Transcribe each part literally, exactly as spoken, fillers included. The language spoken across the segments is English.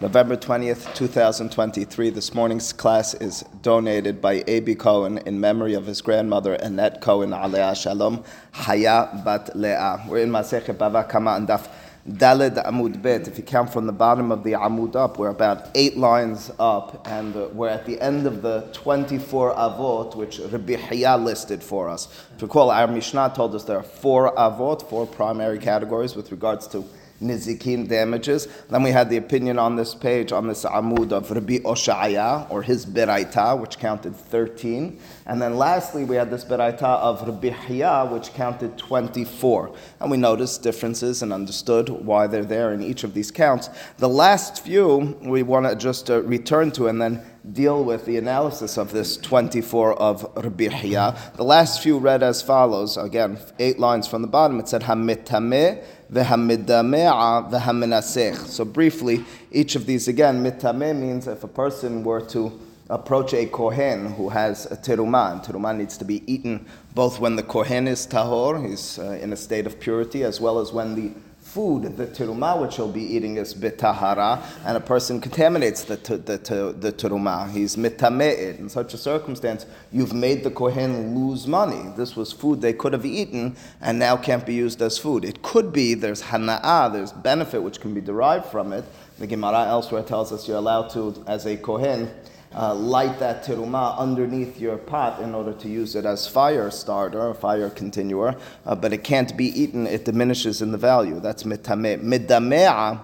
November twentieth, two thousand twenty-three, this morning's class is donated by A B. Cohen in memory of his grandmother, Annette Cohen, alea shalom, haya bat le'a. We're in Maseche Bava Kama and daf daled amud bet. If you count from the bottom of the amud up, we're about eight lines up, and we're at the end of the twenty-four avot, which Rabbi Chiya listed for us. If you recall, our Mishnah told us there are four avot, four primary categories with regards to Nezikin damages. Then we had the opinion on this page, on this amud, of Rabbi Oshaya, or his Beraita, which counted thirteen. And then lastly, we had this Beraita of Rabbi Chiya, which counted twenty-four. And we noticed differences and understood why they're there in each of these counts. The last few we want to just uh, return to and then deal with the analysis of this twenty-four of Rabbi Chiya. The last few read as follows. Again, eight lines from the bottom. It said, Hametamea, the Hametamea, the Hamenasich. So briefly, each of these again, mitame means if a person were to approach a kohen who has a terumah, and terumah needs to be eaten both when the kohen is tahor, he's uh, in a state of purity, as well as when the food, the terumah, which he'll be eating, is betahara, and a person contaminates the t- the t- the terumah. He's mitame'ed. In such a circumstance, you've made the kohen lose money. This was food they could have eaten and now can't be used as food. It could be there's hana'ah, there's benefit which can be derived from it. The Gemara elsewhere tells us you're allowed to, as a kohen, Uh, light that terumah underneath your pot in order to use it as fire starter or fire continuer, uh, but it can't be eaten. It diminishes in the value. That's mitameh. Mitamea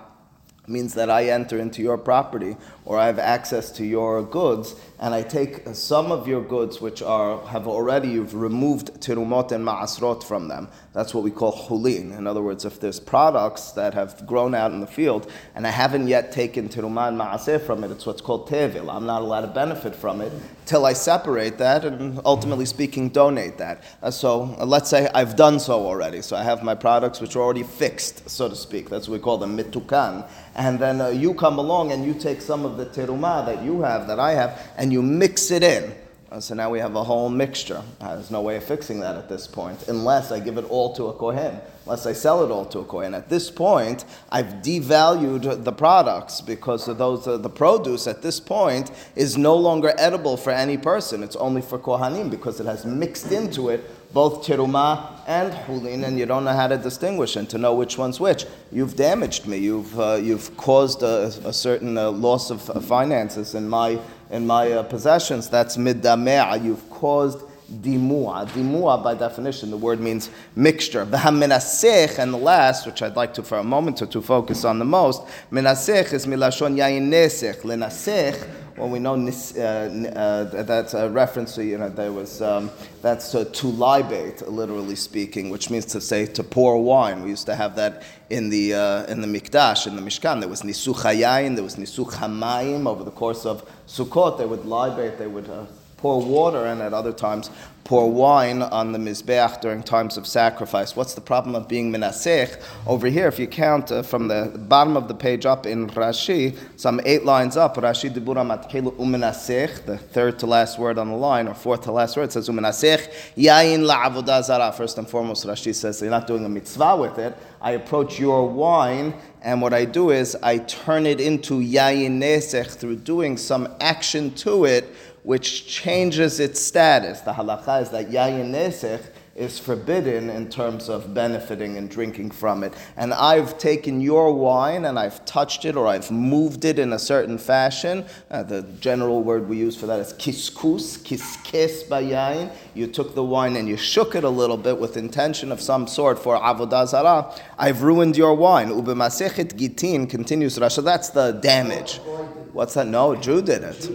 means that I enter into your property or I have access to your goods and I take some of your goods which are have already, you've removed terumot and ma'asrot from them. That's what we call hulin. In other words, if there's products that have grown out in the field and I haven't yet taken terumah and ma'aseh from it, it's what's called tevil. I'm not allowed to benefit from it till I separate that and ultimately speaking donate that. Uh, so uh, let's say I've done so already. So I have my products which are already fixed, so to speak. That's what we call them, mitukan. And then uh, you come along and you take some of the terumah that you have, that I have, and you mix it in. Uh, so now we have a whole mixture. Uh, there's no way of fixing that at this point, unless I give it all to a kohen, unless I sell it all to a kohen. At this point, I've devalued the products because of those uh, the produce at this point is no longer edible for any person. It's only for kohanim because it has mixed into it both terumah and hulin, and you don't know how to distinguish and to know which one's which. You've damaged me. You've uh, you've caused a, a certain uh, loss of uh, finances in my in my uh, possessions. That's midamea. You've caused dimua. Dimua, by definition, the word means mixture. V'hamenasich, and the last, which I'd like to for a moment or two focus on the most, menasich is milashon yayin nesech. Lenasich. Well, we know uh, uh, that's a reference to, you know, there was, um, that's uh, to libate, literally speaking, which means to say to pour wine. We used to have that in the uh, in the Mikdash, in the Mishkan. There was nisuch hayayin, there was nisuch hamayim. Over the course of Sukkot, they would libate, they would uh, pour water, and at other times pour wine on the Mizbeach during times of sacrifice. What's the problem of being menasech? Over here, if you count uh, from the bottom of the page up in Rashi, some eight lines up, Rashi dibura matchilu umenasech, the third to last word on the line, or fourth to last word, it says umenasech, yayin la avodah zara. First and foremost, Rashi says, you're not doing a mitzvah with it. I approach your wine, and what I do is I turn it into yayin nesech through doing some action to it, which changes its status. The halakha is that yayin nesech is forbidden in terms of benefiting and drinking from it. And I've taken your wine and I've touched it or I've moved it in a certain fashion. Uh, the general word we use for that is kiskus, kiskes bayayin. You took the wine and you shook it a little bit with intention of some sort for avodah zara. I've ruined your wine. Ube masechet gitin, continues Rasha. That's the damage. What's that? No, Jew did it.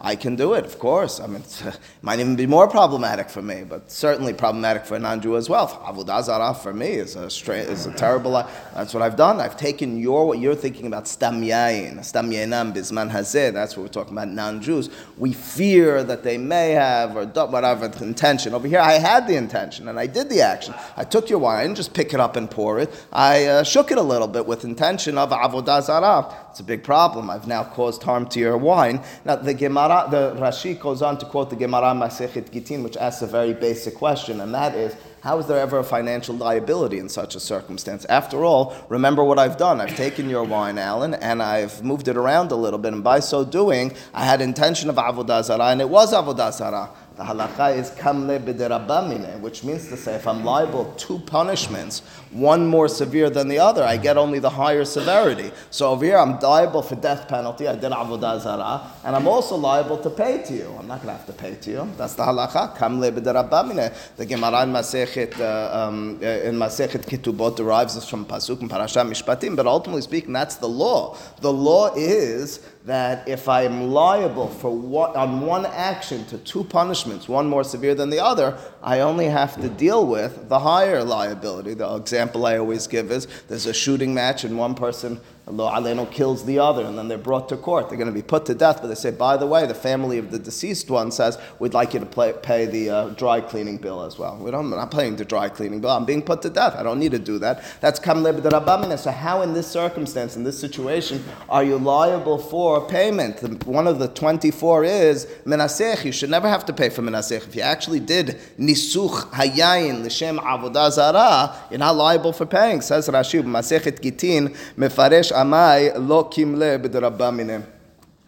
I can do it, of course. I mean, it might even be more problematic for me, but certainly problematic for a non-Jew as well. Avodah zara for me is a straight, is a terrible. That's what I've done. I've taken your what you're thinking about. Stam yayin, stam yeinam bisman hazeh. That's what we're talking about. Non-Jews. We fear that they may have or whatever the intention. Over here, I had the intention and I did the action. I took your wine, I didn't just pick it up and pour it. I uh, shook it a little bit with intention of avodah zara. It's a big problem. I've now caused harm to your wine. Now the Gemara, the Rashi goes on to quote the Gemara Masechet Gitin, which asks a very basic question, and that is, how is there ever a financial liability in such a circumstance? After all, remember what I've done. I've taken your wine, Alan, and I've moved it around a little bit, and by so doing, I had intention of avodah zara, and it was avodah zara. The halakha is kam leh bederabah mineh, which means to say if I'm liable to punishments, one more severe than the other, I get only the higher severity. So over here, I'm liable for death penalty, I did avodah zara, and I'm also liable to pay to you. I'm not going to have to pay to you. That's the halakha, kam leh bederabah mineh. The Gemara in Masechet uh, um, in Masechet Ketubot derives this from Pasuk and Parashat Mishpatim, but ultimately speaking, that's the law. The law is that if I'm liable for what, on one action to two punishments, one more severe than the other, I only have to deal with the higher liability. The example I always give is there's a shooting match and one person, lo aleinu, kills the other, and then they're brought to court. They're going to be put to death, but they say, by the way, the family of the deceased one says, we'd like you to play, pay the uh, dry cleaning bill as well. We don't, I'm not paying the dry cleaning bill. I'm being put to death. I don't need to do that. That's kam leh bederabah mineh. So how in this circumstance, in this situation, are you liable for payment? One of the twenty-four is menasech. You should never have to pay for menasech. If you actually did nisuch hayayin l'shem avodah zara, you're not liable for paying. Says Rashi, Masechet Gitin, mefaresh amai lo kim leh bederabah mineh.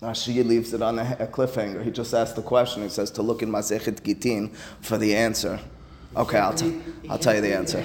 Rashi leaves it on a, a cliffhanger. He just asked the question. He says to look in Masechet Gitin for the answer. Okay, I'll, t- I'll tell you the answer.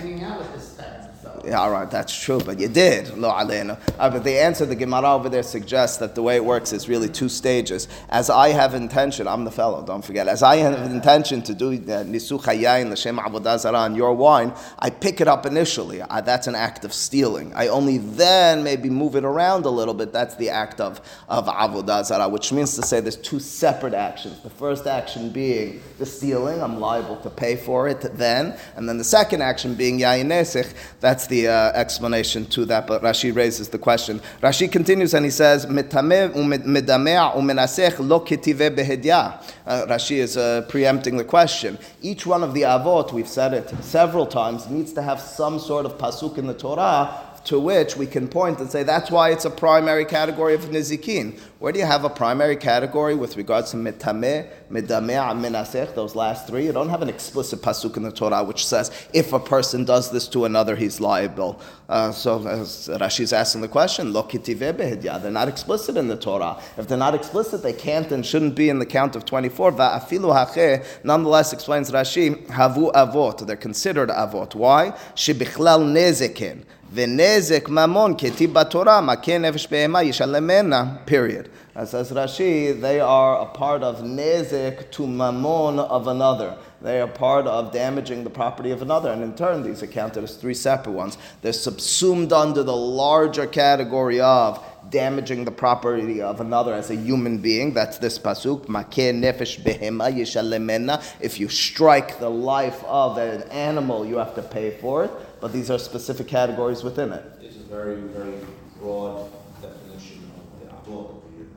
Yeah, all right, that's true, but you did. Lo aleinu. Uh, but the answer, the Gemara over there suggests that the way it works is really two stages. As I have intention, I'm the fellow, don't forget. As I have intention to do nisuch hayayin l'shem avodah zara on your wine, I pick it up initially. I, that's an act of stealing. I only then maybe move it around a little bit. That's the act of, of avodah zara, which means to say there's two separate actions. The first action being the stealing, I'm liable to pay for it then. And then the second action being yayin nesech, that's the uh, explanation to that, but Rashi raises the question. Rashi continues and he says, "Mitame'ed u'mitame'a u'menasech lo ketive behedya." Rashi is uh, preempting the question. Each one of the avot, we've said it several times, needs to have some sort of pasuk in the Torah to which we can point and say that's why it's a primary category of Nezikin. Where do you have a primary category with regards to mitameh, midameh, menasech, those last three? You don't have an explicit pasuk in the Torah which says if a person does this to another, he's liable. Uh, so as Rashi's asking the question, lo kitiveh behedya, they're not explicit in the Torah. If they're not explicit, they can't and shouldn't be in the count of twenty-four. Va'afilu hacheh, nonetheless explains Rashi, havu avot, they're considered avot. Why? Shebichlal nezikin. V'nezek mamon keti batorah makeh nefesh behema yishalemena. Period. As says Rashi, they are a part of nezek to mamon of another. They are part of damaging the property of another. And in turn, these are counted as three separate ones. They're subsumed under the larger category of damaging the property of another as a human being. That's this pasuk. Makeh nefesh behema yishalemena. If you strike the life of an animal, you have to pay for it. But these are specific categories within it. It's a very, very broad definition of the avot. In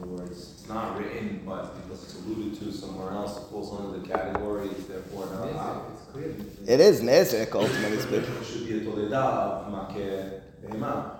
other words, it's not written, but because it's alluded to somewhere else, it falls under the category, it's therefore not avot. It's clear. It is nezek, ultimately speaking. It should be a Toledah of makeh behema.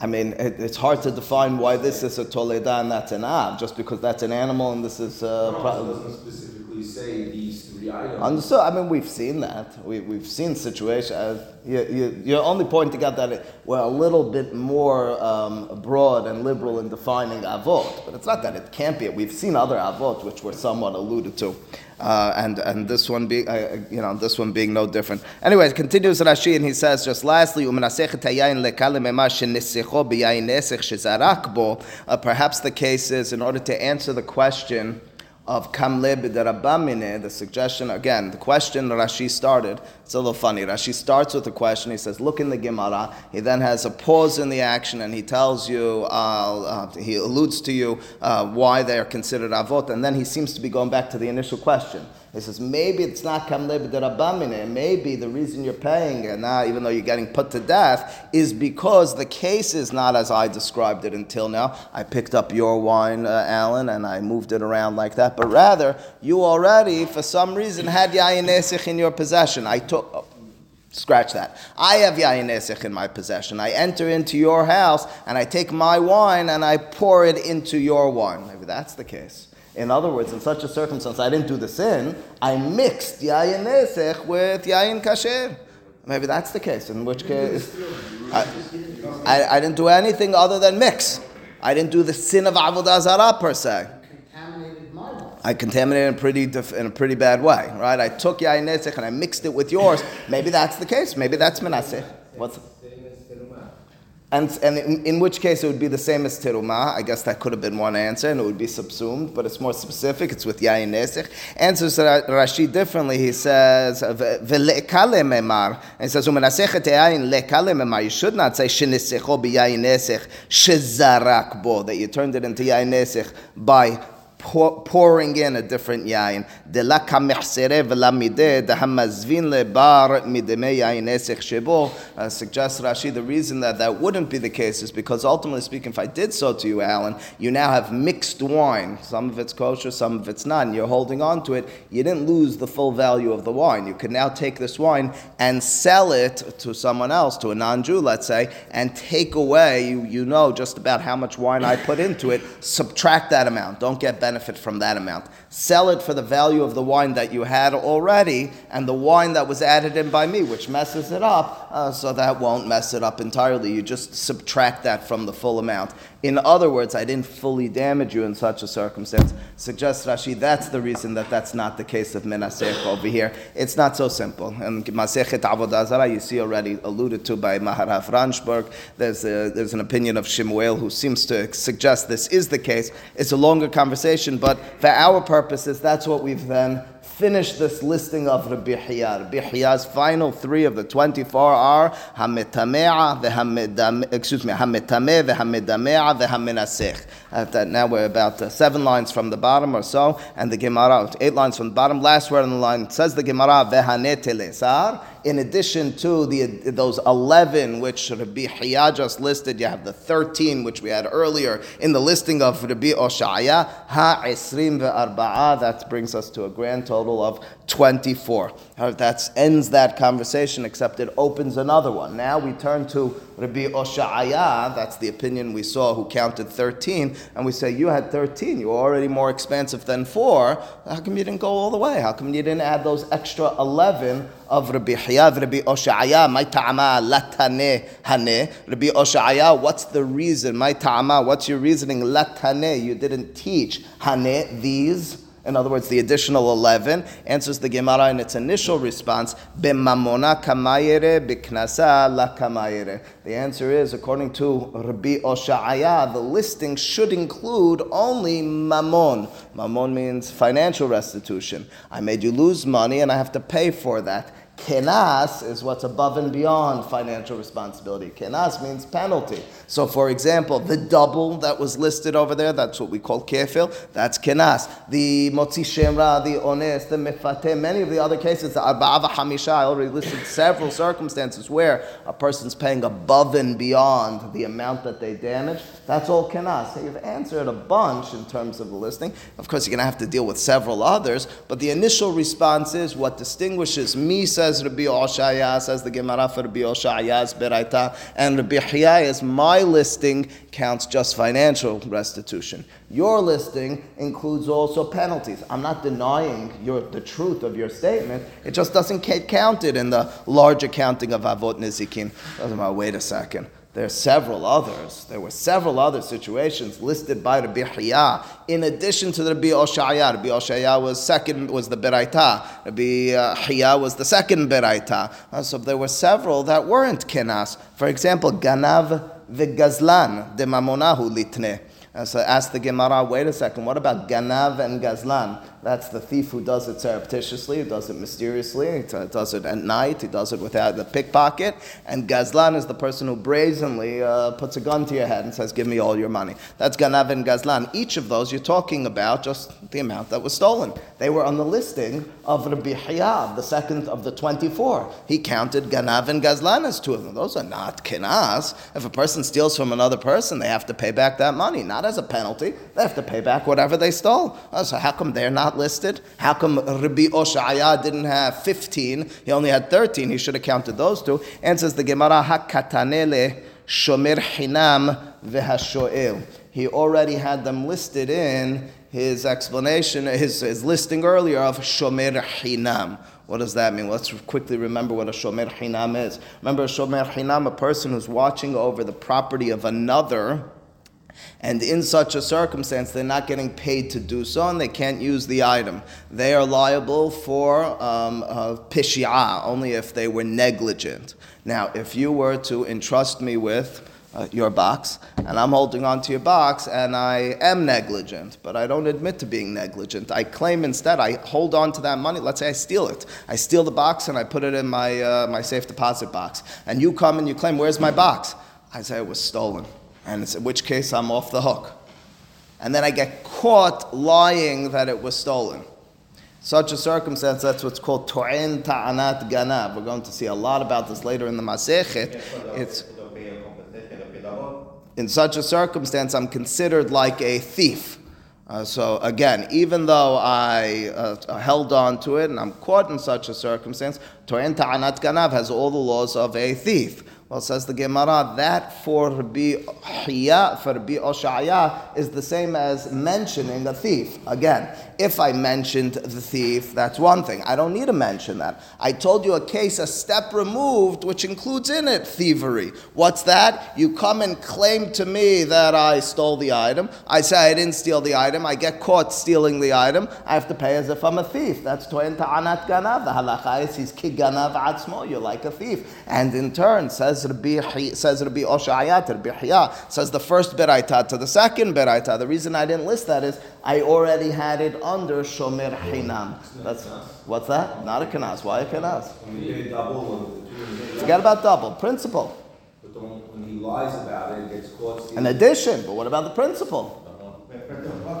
I mean, it, it's hard to define why this is a Toledah and that's an Aav, just because that's an animal and this is a... No, pro- it doesn't specifically say these three items. Understood. I mean, we've seen that. We, we've seen situations. You, you, you're only pointing out that we're a little bit more um, broad and liberal in defining avot, but it's not that it can't be. We've seen other avot which were somewhat alluded to. Uh, and and this one being uh, you know this one being no different. Anyway, it continues Rashi and he says just lastly, uh, perhaps the case is in order to answer the question of kam leh bederabah mineh, the suggestion again, the question Rashi started. It's a little funny. Rashi starts with a question. He says, "Look in the Gemara." He then has a pause in the action, and he tells you, uh, uh, he alludes to you uh, why they are considered avot, and then he seems to be going back to the initial question. He says, maybe it's not kam leh bederabah mineh. Maybe the reason you're paying, and now even though you're getting put to death, is because the case is not as I described it until now. I picked up your wine, uh, Alan, and I moved it around like that. But rather, you already, for some reason, had yayin nesech in your possession. I took... Oh. Scratch that. I have yayin nesech in my possession. I enter into your house, and I take my wine, and I pour it into your wine. Maybe that's the case. In other words, in such a circumstance, I didn't do the sin. I mixed yayin nesech with yayin kasher. Maybe that's the case, in which case I, I, I didn't do anything other than mix. I didn't do the sin of avodah zara per se. I contaminated in a pretty def- in a pretty bad way, right? I took yayin nesech and I mixed it with yours. Maybe that's the case. Maybe that's menaseh. What's and and in, in which case it would be the same as terumah. I guess that could have been one answer, and it would be subsumed. But it's more specific. It's with yayin nesech. Answers Rashi differently. He says ve'le'kale memar, and says u'menasechet yayin le'kale memar. You should not say shenesecho b'yayin nesech shezarak bo, that you turned it into yayin nesech by Pour, pouring in a different yayin. Uh, suggests Rashi the reason that that wouldn't be the case is because ultimately speaking, if I did so to you, Alan, you now have mixed wine. Some of it's kosher, some of it's not, and you're holding on to it. You didn't lose the full value of the wine. You can now take this wine and sell it to someone else, to a non-Jew, let's say, and take away, you, you know just about how much wine I put into it, subtract that amount. Don't get better benefit from that amount. Sell it for the value of the wine that you had already and the wine that was added in by me, which messes it up, uh, so that won't mess it up entirely. You just subtract that from the full amount. In other words, I didn't fully damage you in such a circumstance. Suggests Rashi, that's the reason that that's not the case of Menasech over here. It's not so simple. And Masechet Avodah Zarah, you see already alluded to by Maharav Ransberg. There's, a, there's an opinion of Shimuel who seems to suggest this is the case. It's a longer conversation, but for our purpose, purposes, that's what we've then finished this listing of Rabbi Chiya. Rabbi Chiya's final three of the twenty-four are Hametamea, the Hamedam, excuse me, Hametamea, the Hamedamea, the Hamenasich. That now we're about uh, seven lines from the bottom or so, and the Gemara eight lines from the bottom. Last word on the line says the Gemara the Hane telesar. In addition to the those eleven which Rabbi Chiya just listed, you have the thirteen which we had earlier in the listing of Rabbi Oshaya. Ha esrim ve'arba'a. That brings us to a grand total of twenty-four. That ends that conversation, except it opens another one. Now we turn to Rabbi Oshaya. That's the opinion we saw who counted thirteen, and we say you had thirteen. You were already more expansive than four. How come you didn't go all the way? How come you didn't add those extra eleven? Of Rabbi Chiya, Rabbi Oshaya, Maitama, Latane, Hane. Rabbi Oshaya, what's the reason? Maitama, what's your reasoning? Latane, you didn't teach. Hane, these. In other words, the additional eleven answers the Gemara in its initial response. Bemamona kamayre biknasa la kamayre. The answer is, according to Rabbi Oshaya, the listing should include only mamon. Mamon means financial restitution. I made you lose money, and I have to pay for that. Kenas is what's above and beyond financial responsibility. Kenas means penalty. So, for example, the double that was listed over there, that's what we call kefil, that's kenas. The motzi shemra, the ones, the mefateh, many of the other cases, the arba'ava hamisha, I already listed several circumstances where a person's paying above and beyond the amount that they damage. That's all kenas. So you've answered a bunch in terms of the listing. Of course, you're going to have to deal with several others, but the initial response is what distinguishes me, says Rabbi Oshaya, says the Gemara for Rabbi Oshaya's Beraita, and Rabbi Chiya is my listing counts just financial restitution. Your listing includes also penalties. I'm not denying your, the truth of your statement. It just doesn't get counted in the larger counting of avot Nezikin. Wait a second. There are several others. There were several other situations listed by Rabbi Chiya in addition to the Rabbi Oshaya. Rabbi Oshaya was second, was the Beraita. Rabbi Chiya was the second Beraita. Uh, so there were several that weren't kenas. For example, Ganav the Gazlan de Mamonahu litne. Uh, so ask the Gemara, wait a second, what about Ganav and Gazlan? That's the thief who does it surreptitiously, who does it mysteriously, he t- does it at night, he does it without the pickpocket. And Gazlan is the person who brazenly uh, puts a gun to your head and says, give me all your money. That's Ganav and Gazlan. Each of those you're talking about just the amount that was stolen. They were on the listing of Rabbi Chiya, the second of the twenty-four. He counted Ganav and Gazlan as two of them. Those are not kenas. If a person steals from another person, they have to pay back that money, not as a penalty, they have to pay back whatever they stole. Oh, so how come they're not listed? How come Rabbi Oshaya didn't have fifteen? He only had thirteen. He should have counted those two. And says the Gemara, HaKatanele Shomer Hinam v'hasho'il. He already had them listed in his explanation, his, his listing earlier of shomer hinam. What does that mean? Let's quickly remember what a shomer hinam is. Remember, a shomer hinam, a person who's watching over the property of another, and in such a circumstance, they're not getting paid to do so, and they can't use the item. They are liable for um, uh, pishia, only if they were negligent. Now, if you were to entrust me with uh, your box, and I'm holding on to your box, and I am negligent, but I don't admit to being negligent. I claim instead, I hold on to that money. Let's say I steal it. I steal the box, and I put it in my, uh, my safe deposit box. And you come and you claim, where's my box? I say it was stolen. And it's, in which case I'm off the hook. And then I get caught lying that it was stolen. Such a circumstance, that's what's called to'en ta'anat ganav. We're going to see a lot about this later in the Masechet. It's, in such a circumstance, I'm considered like a thief. Uh, so again, even though I uh, held on to it and I'm caught in such a circumstance, to'en ta'anat ganav has all the laws of a thief. Well, says the Gemara, that for Rabbi Chiya, for Rabbi Oshaya, is the same as mentioning a thief. Again, if I mentioned the thief, that's one thing. I don't need to mention that. I told you a case a step removed, which includes in it thievery. What's that? You come and claim to me that I stole the item. I say I didn't steal the item. I get caught stealing the item. I have to pay as if I'm a thief. That's to'en ta'anat ganav. The halakha is he's ki ganav atzmo. You're like a thief. And in turn, says Says Rabbi, says Rabbi Oshaya, Rabbi Chiya, says the first Beraita to the second Beraita. The reason I didn't list that is I already had it under Shomer Hinam. That's, what's that? Not a Kenas. Why a Kenas? Forget about double. Principle. But when he lies about it, it gets caught. An addition. But what about the principle?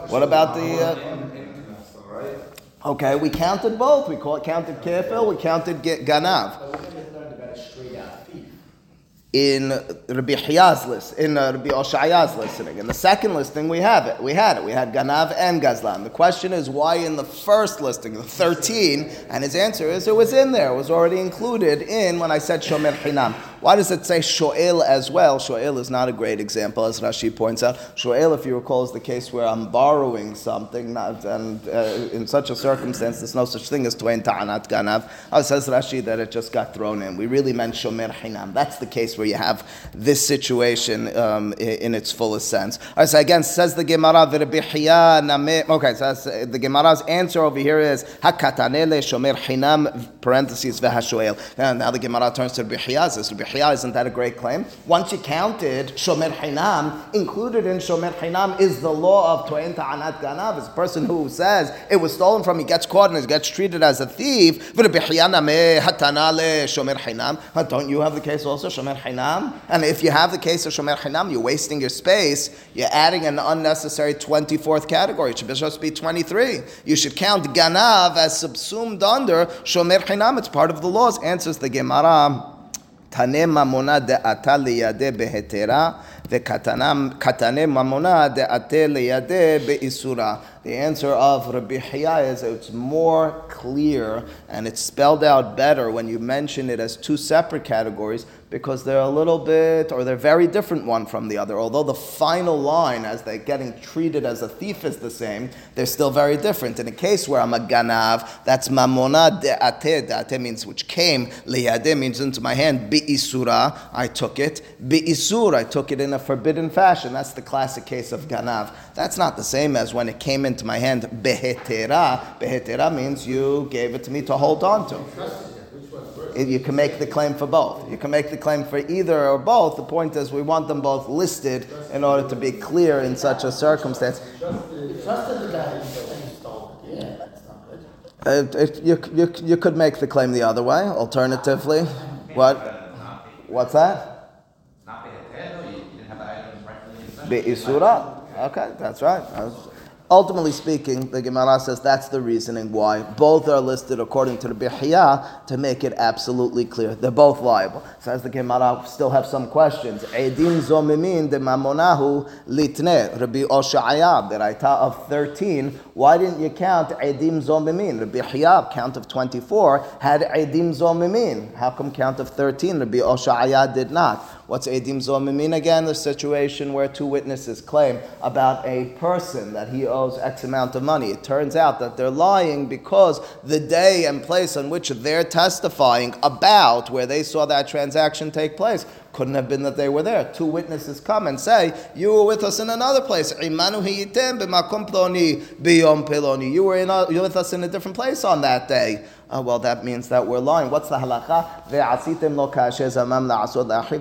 What about the... Uh, okay, we counted both. We counted kefil, we counted ganav. In Rabbi Chiya's list, in uh, Rabbi Oshaya's listening, in the second listing we have it, we had it, we had Ganav and Gazlan. The question is why in the first listing, the thirteen, and his answer is it was in there, it was already included in when I said Shomer Hinam. Why does it say Sho'il as well? Sho'il is not a great example, as Rashi points out. Sho'il, if you recall, is the case where I'm borrowing something, not, and uh, in such a circumstance, there's no such thing as To'en Ta'anat Ganav. Oh, says Rashi that it just got thrown in. We really meant Shomer Hinam. That's the case where you have this situation um, in its fullest sense. All right, so again, says the Gemara, okay, so that's, the Gemara's answer over here is, Hakatanele shomer hinam, parentheses, v'hashoel. Now, now the Gemara turns to Rabbi Chiya, says, Rabbi Chiya, isn't that a great claim? Once you counted shomer hinam, included in shomer hinam is the law of to'en ta'anat ganav. It's a person who says it was stolen from, he gets caught and he gets treated as a thief. Rabbi Chiya nameh, hatanale shomer hinam. Don't you have the case also, shomer hinam? And if you have the case of Shomer Hinam, you're wasting your space. You're adding an unnecessary twenty-fourth category. It should just be twenty-three. You should count Ganav as subsumed under Shomer Hinam. It's part of the laws. Answers the Gemara. Tane mamona de atali yade behetera ve katane mamona de atali yade beisura. The answer of Rabbi Chiya is it's more clear and it's spelled out better when you mention it as two separate categories because they're a little bit, or they're very different one from the other. Although the final line, as they're getting treated as a thief, is the same, they're still very different. In a case where I'm a ganav, that's mamona de'ateh. De'ateh means which came, liyadeh means into my hand, bi'isura, I took it, bi'isur, I took it in a forbidden fashion. That's the classic case of ganav. That's not the same as when it came in to my hand, behetera. Behetera means you gave it to me to hold on to. You can make the claim for both. You can make the claim for either or both. The point is we want them both listed in order to be clear in such a circumstance. It, it, you, you, you could make the claim the other way. Alternatively, what? What's that? Be'isura. Okay, that's right. Ultimately speaking, the Gemara says that's the reasoning why both are listed according to Rabbi Chiya to make it absolutely clear. They're both liable. Says the Gemara, still have some questions. Edim zomimin de mamonahu litne. Rabbi Oshaya, Beraita of thirteen. Why didn't you count edim zomimin? Rabbi Chiya, count of twenty-four, had edim zomimin. How come count of thirteen? Rabbi Oshaya did not. What's edim zomim? Again, the situation where two witnesses claim about a person that he owes X amount of money. It turns out that they're lying because the day and place on which they're testifying about where they saw that transaction take place couldn't have been that they were there. Two witnesses come and say, you were with us in another place. You were in a, you were with us in a different place on that day. Uh, well, that means that we're lying. What's the halakha?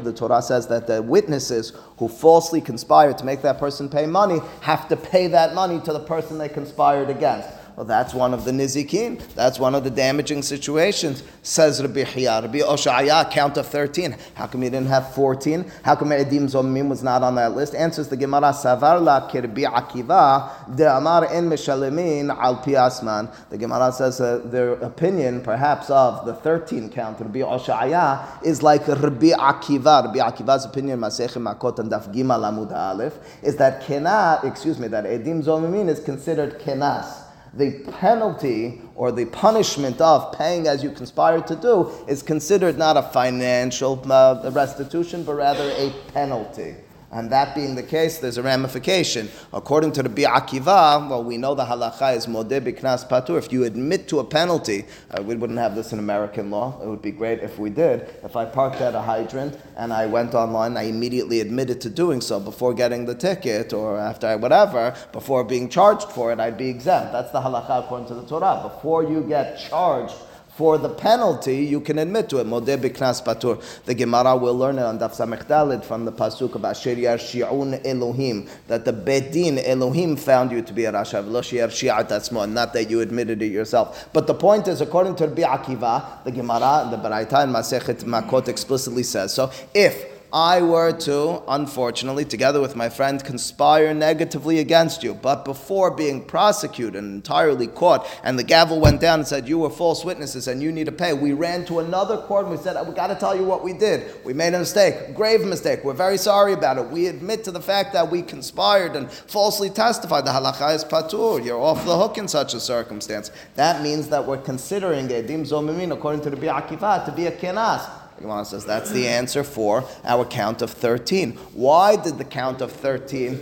The Torah says that the witnesses who falsely conspired to make that person pay money have to pay that money to the person they conspired against. Well, that's one of the Nezikin. That's one of the damaging situations, says Rabbi Chiya. Rabbi Oshaya, count of thirteen. How come he didn't have fourteen? How come Edim Zomim was not on that list? Answers the Gemara, Savar la kirbi akiva, de amar en meshalemin al piasman. The Gemara says uh, their opinion, perhaps, of the thirteen count, Rabbi Oshaya, is like Rabbi Akiva. Rabbi Akiva's opinion, Maseche Makot and Daf Gima Lamud Aleph, is that Kenas, excuse me, that Edim Zomim is considered Kenas. The penalty or the punishment of paying as you conspire to do is considered not a financial uh, restitution, but rather a penalty. And that being the case, there's a ramification. According to Rabbi Akiva, well, we know the halakha is modeh b'knas patur. If you admit to a penalty, uh, we wouldn't have this in American law. It would be great if we did. If I parked at a hydrant and I went online, I immediately admitted to doing so before getting the ticket or after I, whatever, before being charged for it, I'd be exempt. That's the halakha according to the Torah. Before you get charged for the penalty, you can admit to it. Modeh b'knas patur. The Gemara will learn it on Daf Samech Daled from the Pasuk of Asher Yarshi'un Elohim, that the Bedin Elohim found you to be a Rasha, v'lo sheyarshi'a atzmo, not that you admitted it yourself. But the point is, according to Rabbi Akiva, the Gemara, the Beraita, and Masechet Makot explicitly says, so if I were to, unfortunately, together with my friend, conspire negatively against you, but before being prosecuted and entirely caught, and the gavel went down and said, you were false witnesses and you need to pay, we ran to another court and we said, we got to tell you what we did. We made a mistake, grave mistake. We're very sorry about it. We admit to the fact that we conspired and falsely testified. The halakha is patur. You're off the hook in such a circumstance. That means that we're considering edim zomimin, according to Rabbi Akiva, to be a kenas. Gemara says that's the answer for our count of thirteen. Why did the count of thirteen?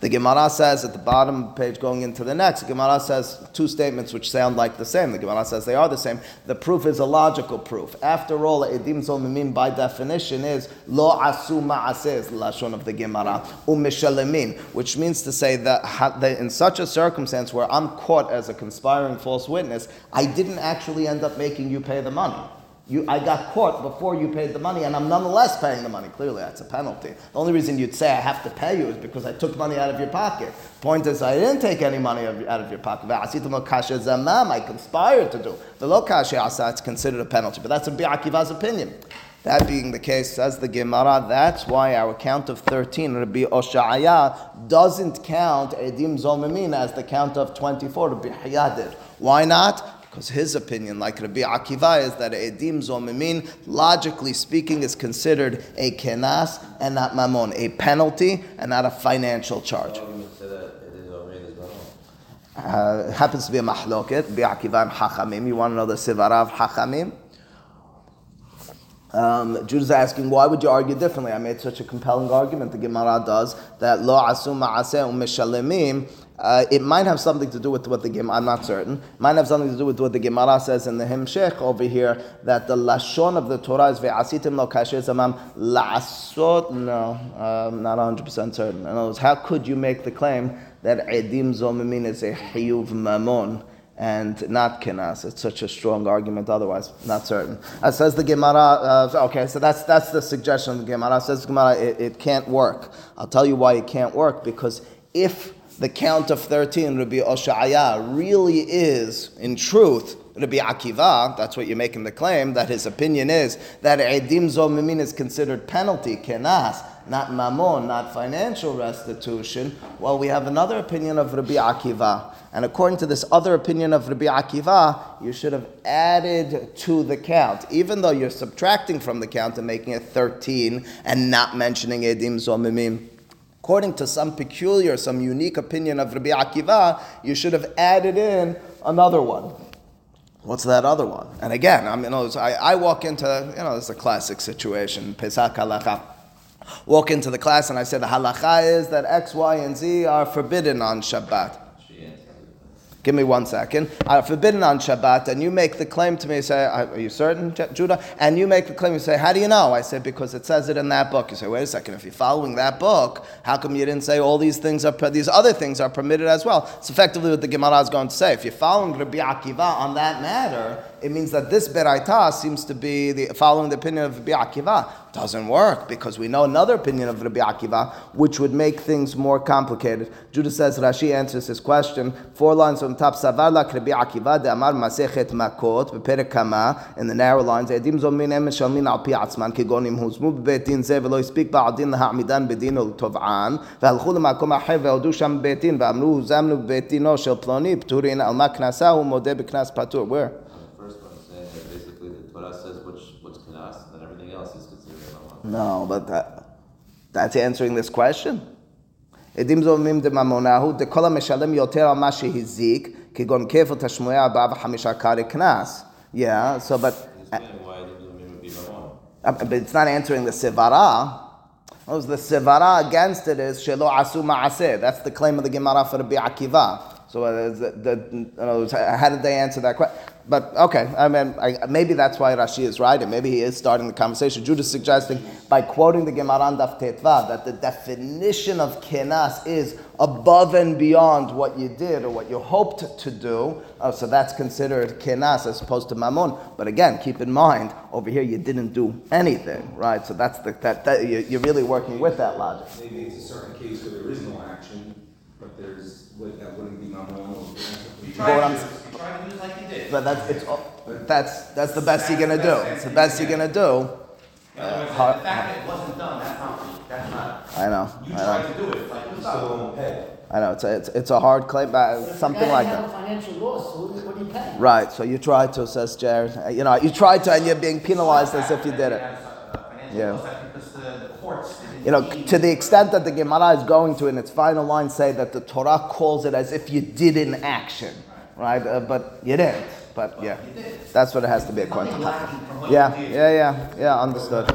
The Gemara says at the bottom of the page going into the next, the Gemara says two statements which sound like the same. The Gemara says they are the same. The proof is a logical proof. After all, edim zomimim by definition is lo asu ma'aseh, lashon of the Gemara, u'mishalemin, which means to say that in such a circumstance where I'm caught as a conspiring false witness, I didn't actually end up making you pay the money. You, I got caught before you paid the money, and I'm nonetheless paying the money. Clearly, that's a penalty. The only reason you'd say I have to pay you is because I took money out of your pocket. Point is, I didn't take any money out of your pocket. I conspired to do. The lo kashe asa, it's considered a penalty. But that's Rabbi Akiva's opinion. That being the case, says the Gemara, that's why our count of thirteen, Rabbi Oshaya, doesn't count edim zomimin as the count of twenty-four, Rabbi Chiya did. Why not? Because his opinion, like Rabbi Akiva, is that edim zomimin, logically speaking, is considered a kenas and not mamon, a penalty and not a financial charge. Uh, it happens to be a mahloket, Rabbi Akiva and Hachamim. You want to know the sivarav Hachamim? Um, Jude is asking, why would you argue differently? I made such a compelling argument, the Gemara does, that lo asu ma'aseh u'mishalemim. Uh, it might have something to do with what the Gemara, I'm not certain, it might have something to do with what the Gemara says in the Hemshech over here, that the Lashon of the Torah is ve'asitim lo kasher zamam la'asot, no, I'm not one hundred percent certain. In other words, how could you make the claim that edim zomimin is a chiyuv mamon and not kenas? It's such a strong argument otherwise, not certain. Uh, says the Gemara, uh, okay, so that's that's the suggestion of the Gemara. Says the Gemara, it, it can't work. I'll tell you why it can't work, because if the count of thirteen, Rabbi Oshaya, really is, in truth, Rabbi Akiva, that's what you're making the claim, that his opinion is that edim zomimin is considered penalty, kenas, not mamon, not financial restitution. Well, we have another opinion of Rabbi Akiva. And according to this other opinion of Rabbi Akiva, you should have added to the count, even though you're subtracting from the count and making it thirteen and not mentioning edim zomimim. According to some peculiar, some unique opinion of Rabbi Akiva, you should have added in another one. What's that other one? And again, I mean, you know, I, I walk into, you know, this is a classic situation, Pesach halacha. Walk into the class and I say the halacha is that X, Y, and Z are forbidden on Shabbat. Give me one second. Are forbidden on Shabbat, and you make the claim to me, you say, are you certain, Judah? And you make the claim, you say, how do you know? I say, because it says it in that book. You say, wait a second, if you're following that book, how come you didn't say all these things are, these other things are permitted as well? It's effectively what the Gemara is going to say. If you're following Rabbi Akiva on that matter, it means that this Beraita seems to be the, following the opinion of Rabbi Akiva. Doesn't work, because we know another opinion of Rabbi Akiva, which would make things more complicated. Judah says, Rashi answers his question, four lines from top, Savar lak Rabbi Akiva de amar masechet makot, beperek kama, in the narrow lines, edim zomin em shalmin al pi atzman, kegonim huzmu bebetin ze velo yispeak ba'adin leha'amidan bedin ol tov'an, ve'alchu lemakom acher ve'odu sham betin, ve'amru zamnu betino shel ploni, pturin al ma knasa hu modeh b'knas patur. Where? No, but that, that's answering this question. Edim zomim de mamonahu de kol meshalem yoter al ma shehizik kegon kefil tashmuya ba'av hamisha kare knas. Yeah, so but uh, but it's not answering the sevara. Oh, the sevara against it is shelo asu ma'aseh. That's the claim of the Gemara for Rabbi Akiva. So uh, the, the, uh, how did they answer that question? But okay, I mean, I, maybe that's why Rashi is right, and maybe he is starting the conversation. Judah is suggesting by quoting the Gemara Daf Tetvav that the definition of Kenas is above and beyond what you did or what you hoped to do. Uh, so that's considered Kenas as opposed to Mamon. But again, keep in mind over here you didn't do anything, right? So that's the that, that you, you're really working with that logic. Maybe it's a certain case where there is no action, but there's that wouldn't be Mamon. Like you did. But that's it's but that's that's the best that's you're gonna best do. It's the best you're gonna do. Yeah, uh, the hard, fact that it wasn't done, that's not. That's not. I know. You I tried know. to do it. It's like you so pay. I know. It's a it's, it's a hard claim, but something like that. Financial loss. What, what do you pay? Right. So you tried to, says Jared. You know, you tried to, and you're being penalized so as if you did it. Yeah. Loss, because the, the courts. You know, to the extent that the Gemara is going to in its final line say that the Torah calls it as if you did an action. Right, uh, but you didn't. But yeah, that's what it has to be a question. Yeah, yeah, yeah, yeah. Understood.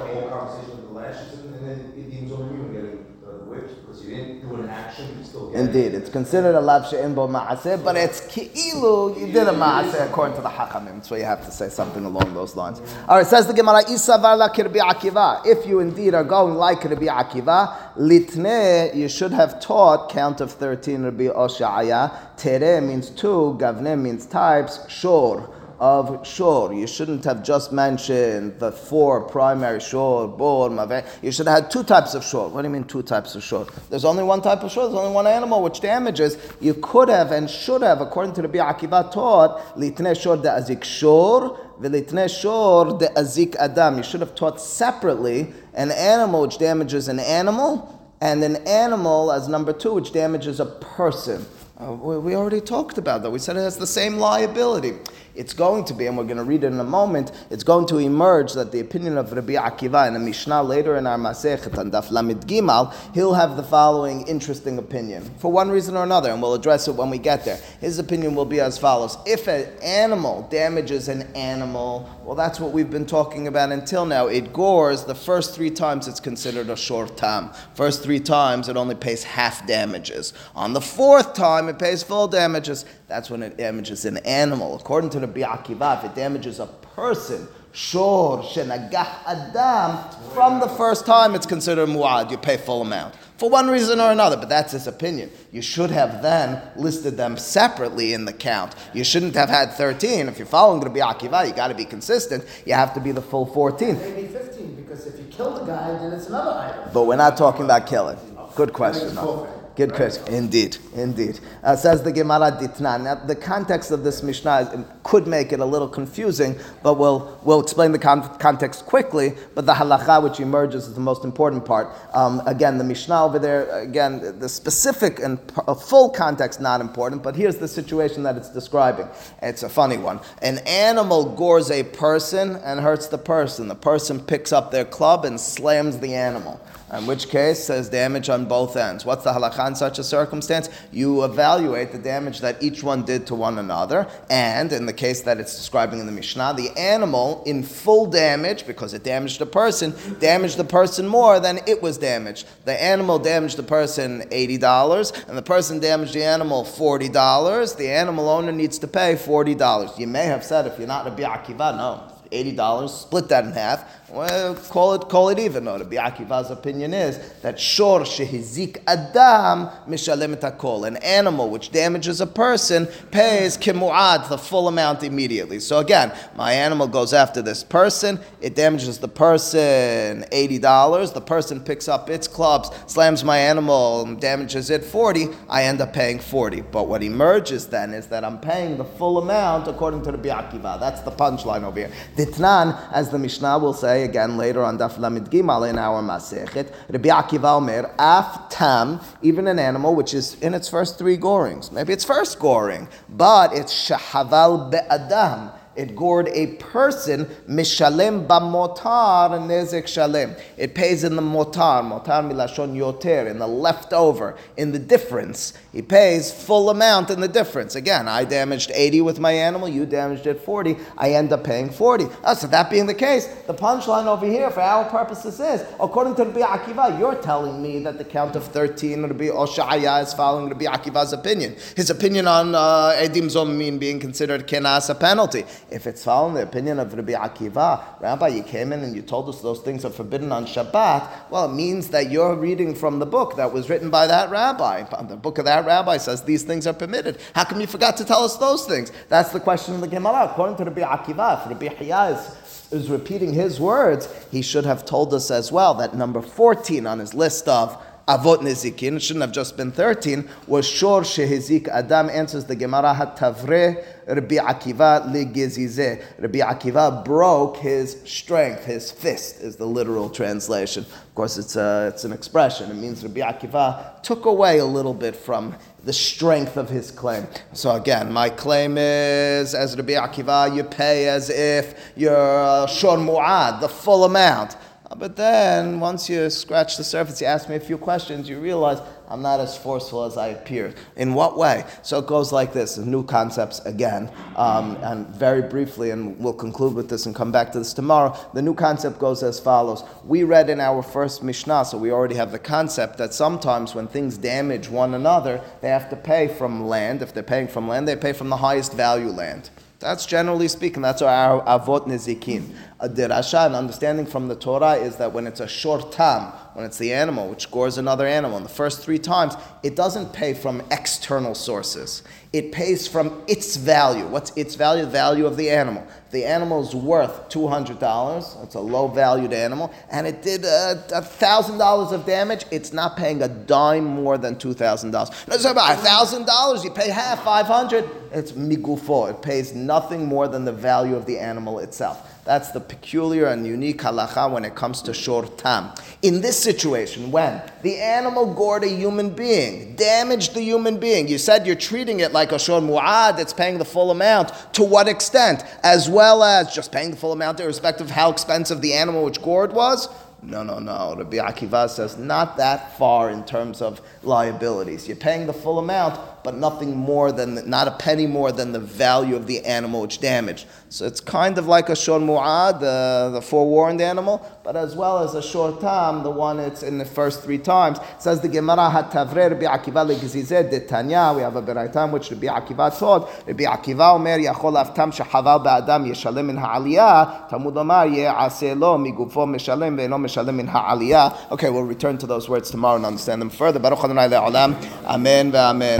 Indeed, it's considered a lav she'en bo ma'aseh, but it's ki'ilu you did a ma'aseh according to the Hakamim. So you have to say something along those lines. All right, says the Gemara, isavar la kirbi akiva. If you indeed are going like Rabbi Akiva, litne, you should have taught count of thirteen Rabbi Oshaya. Tere means two, gavne means types, shor. Of shor, you shouldn't have just mentioned the four primary shor, bor, maveh. You should have had two types of shor. What do you mean two types of shor? There's only one type of shor. There's only one animal which damages. You could have and should have, according to Rabbi Akiva, taught litnei shor de azik shor v'litnei shor de azik adam. You should have taught separately an animal which damages an animal and an animal as number two which damages a person. Uh, we already talked about that. We said it has the same liability. It's going to be, and we're going to read it in a moment, it's going to emerge that the opinion of Rabbi Akiva in the Mishnah later in our Masechet and Daf Lamed Gimal, he'll have the following interesting opinion, for one reason or another, and we'll address it when we get there. His opinion will be as follows. If an animal damages an animal, well, that's what we've been talking about until now. It gores, the first three times it's considered a short tam. First three times it only pays half damages. On the fourth time, it pays full damages. That's when it damages an animal. According to Rabbi Akiva, if it damages a person, shor shenagach adam, from the first time it's considered mu'ad. You pay full amount. For one reason or another, but that's his opinion. You should have then listed them separately in the count. You shouldn't have had thirteen. If you're following Rabbi Akiva, you got to be consistent. You have to be the full fourteen. Maybe fifteen, because if you kill the guy, then it's another item. But we're not talking about killing. Good question. No? Good question. Indeed, indeed. Uh, says the Gemara Ditna. Now, the context of this Mishnah is, could make it a little confusing, but we'll we'll explain the con- context quickly. But the halacha which emerges is the most important part. Um, again, the Mishnah over there. Again, the specific and p- full context not important. But here's the situation that it's describing. It's a funny one. An animal gores a person and hurts the person. The person picks up their club and slams the animal. In which case, there's damage on both ends. What's the halacha? in such a circumstance, you evaluate the damage that each one did to one another. And in the case that it's describing in the Mishnah, the animal in full damage, because it damaged the person, damaged the person more than it was damaged. The animal damaged the person eighty dollars, and the person damaged the animal forty dollars. The animal owner needs to pay forty dollars. You may have said, if you're not Rabbi Akiva, no. eighty dollars, split that in half. Well, call it call it even. No, Rabbi Akiva's opinion is that shor shehizik adam mishalem et hakol. An animal which damages a person pays kimuad, the full amount, immediately. So again, my animal goes after this person. It damages the person eighty dollars. The person picks up its clubs, slams my animal, damages it forty. I end up paying forty. But what emerges then is that I'm paying the full amount according to Rabbi Akiva. That's the punchline over here. Ditnan, as the Mishnah will say again later on Daf Lamed Gimal in our Masechet, Rabbi Akiva Omer, af tam, even an animal which is in its first three gorings. Maybe its first goring, but it's shahaval be'adam. It gored a person, mishalem b'motar nezek shalem. It pays in the motar, motar milashon yoter, in the leftover, in the difference. He pays full amount in the difference. Again, I damaged eighty with my animal, you damaged it forty, I end up paying forty. Oh, so that being the case, the punchline over here for our purposes is, according to Rabbi Akiva, you're telling me that the count of thirteen, Rabbi Oshaya is following Rabbi Akiva's opinion. His opinion on uh, edim zomin being considered kenas, a penalty. If it's following the opinion of Rabbi Akiva, Rabbi, you came in and you told us those things are forbidden on Shabbat, well, it means that you're reading from the book that was written by that rabbi. The book of that rabbi says these things are permitted. How come you forgot to tell us those things? That's the question of the Gemara. According to Rabbi Akiva, if Rabbi Chiya is, is repeating his words, he should have told us as well that number fourteen on his list of Avot Nezikin, it shouldn't have just been thirteen, was Shor Shehizik Adam, answers the Gemara, HaTavreh Rabbi Akiva Legezizeh. Rabbi Akiva broke his strength, his fist is the literal translation. Of course, it's a, it's an expression. It means Rabbi Akiva took away a little bit from the strength of his claim. So again, my claim is, as Rabbi Akiva, you pay as if you're Shor Mu'ad, the full amount. But then, once you scratch the surface, you ask me a few questions, you realize I'm not as forceful as I appear. In what way? So it goes like this, new concepts again, um, and very briefly, and we'll conclude with this and come back to this tomorrow. The new concept goes as follows. We read in our first Mishnah, so we already have the concept that sometimes when things damage one another, they have to pay from land. If they're paying from land, they pay from the highest value land. That's generally speaking, that's our avot nezikin. A derasha, an understanding from the Torah, is that when it's a short tam, when it's the animal which gores another animal, in the first three times, it doesn't pay from external sources. It pays from its value. What's its value? The value of the animal. The animal's worth two hundred dollars. It's a low-valued animal. And it did uh, one thousand dollars of damage. It's not paying a dime more than two thousand dollars. No, so about one thousand dollars, you pay half, five hundred dollars. It's migufo. It pays nothing more than the value of the animal itself. That's the peculiar and unique halacha when it comes to shor tam. In this situation, when the animal gored a human being, damaged the human being, you said you're treating it like a shor mu'ad that's paying the full amount. To what extent? As well as just paying the full amount irrespective of how expensive the animal which gored was? No, no, no. Rabbi Akiva says not that far in terms of liabilities. You're paying the full amount, but nothing more than, the, not a penny more than the value of the animal which damaged. So it's kind of like a shor mu'ad, the, the forewarned animal, but as well as a shor tam, the one it's in the first three times. It says the Gemara, HaTavreh Rabbi Akiva legezizeh detanya. We have a Beraita which Rabbi Akiva taught. Rabbi Akiva omer yachol af tam shehaval ba'adam yeshalem min ha'aliyah. Talmud omar ye'aseh lo migufo meshalem ve'no meshalem min ha'aliyah. Okay, we'll return to those words tomorrow and understand them further. Baruch Adonai le'olam. Amen ve'amen.